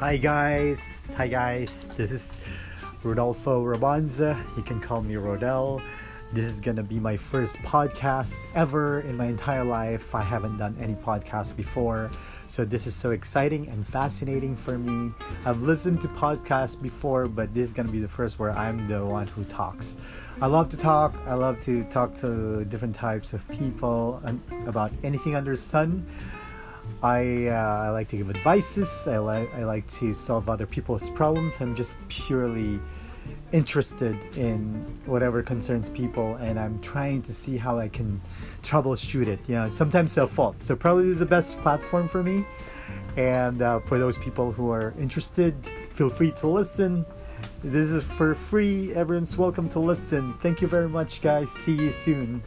Hi guys, this is Rodolfo Rabanza. You can call me Rodel. This is gonna be my first podcast ever in my entire life. I haven't done any podcast before, so this is so exciting and fascinating for me. I've listened to podcasts before, but this is gonna be the first where I'm the one who talks. I love to talk. I love to talk to different types of people about anything under the sun. I like to give advices. I like to solve other people's problems. I'm just purely interested in whatever concerns people, and I'm trying to see how I can troubleshoot it. You know, sometimes they'll fault. So probably this is the best platform for me. And for those people who are interested, feel free to listen. This is for free. Everyone's welcome to listen. Thank you very much, guys. See you soon.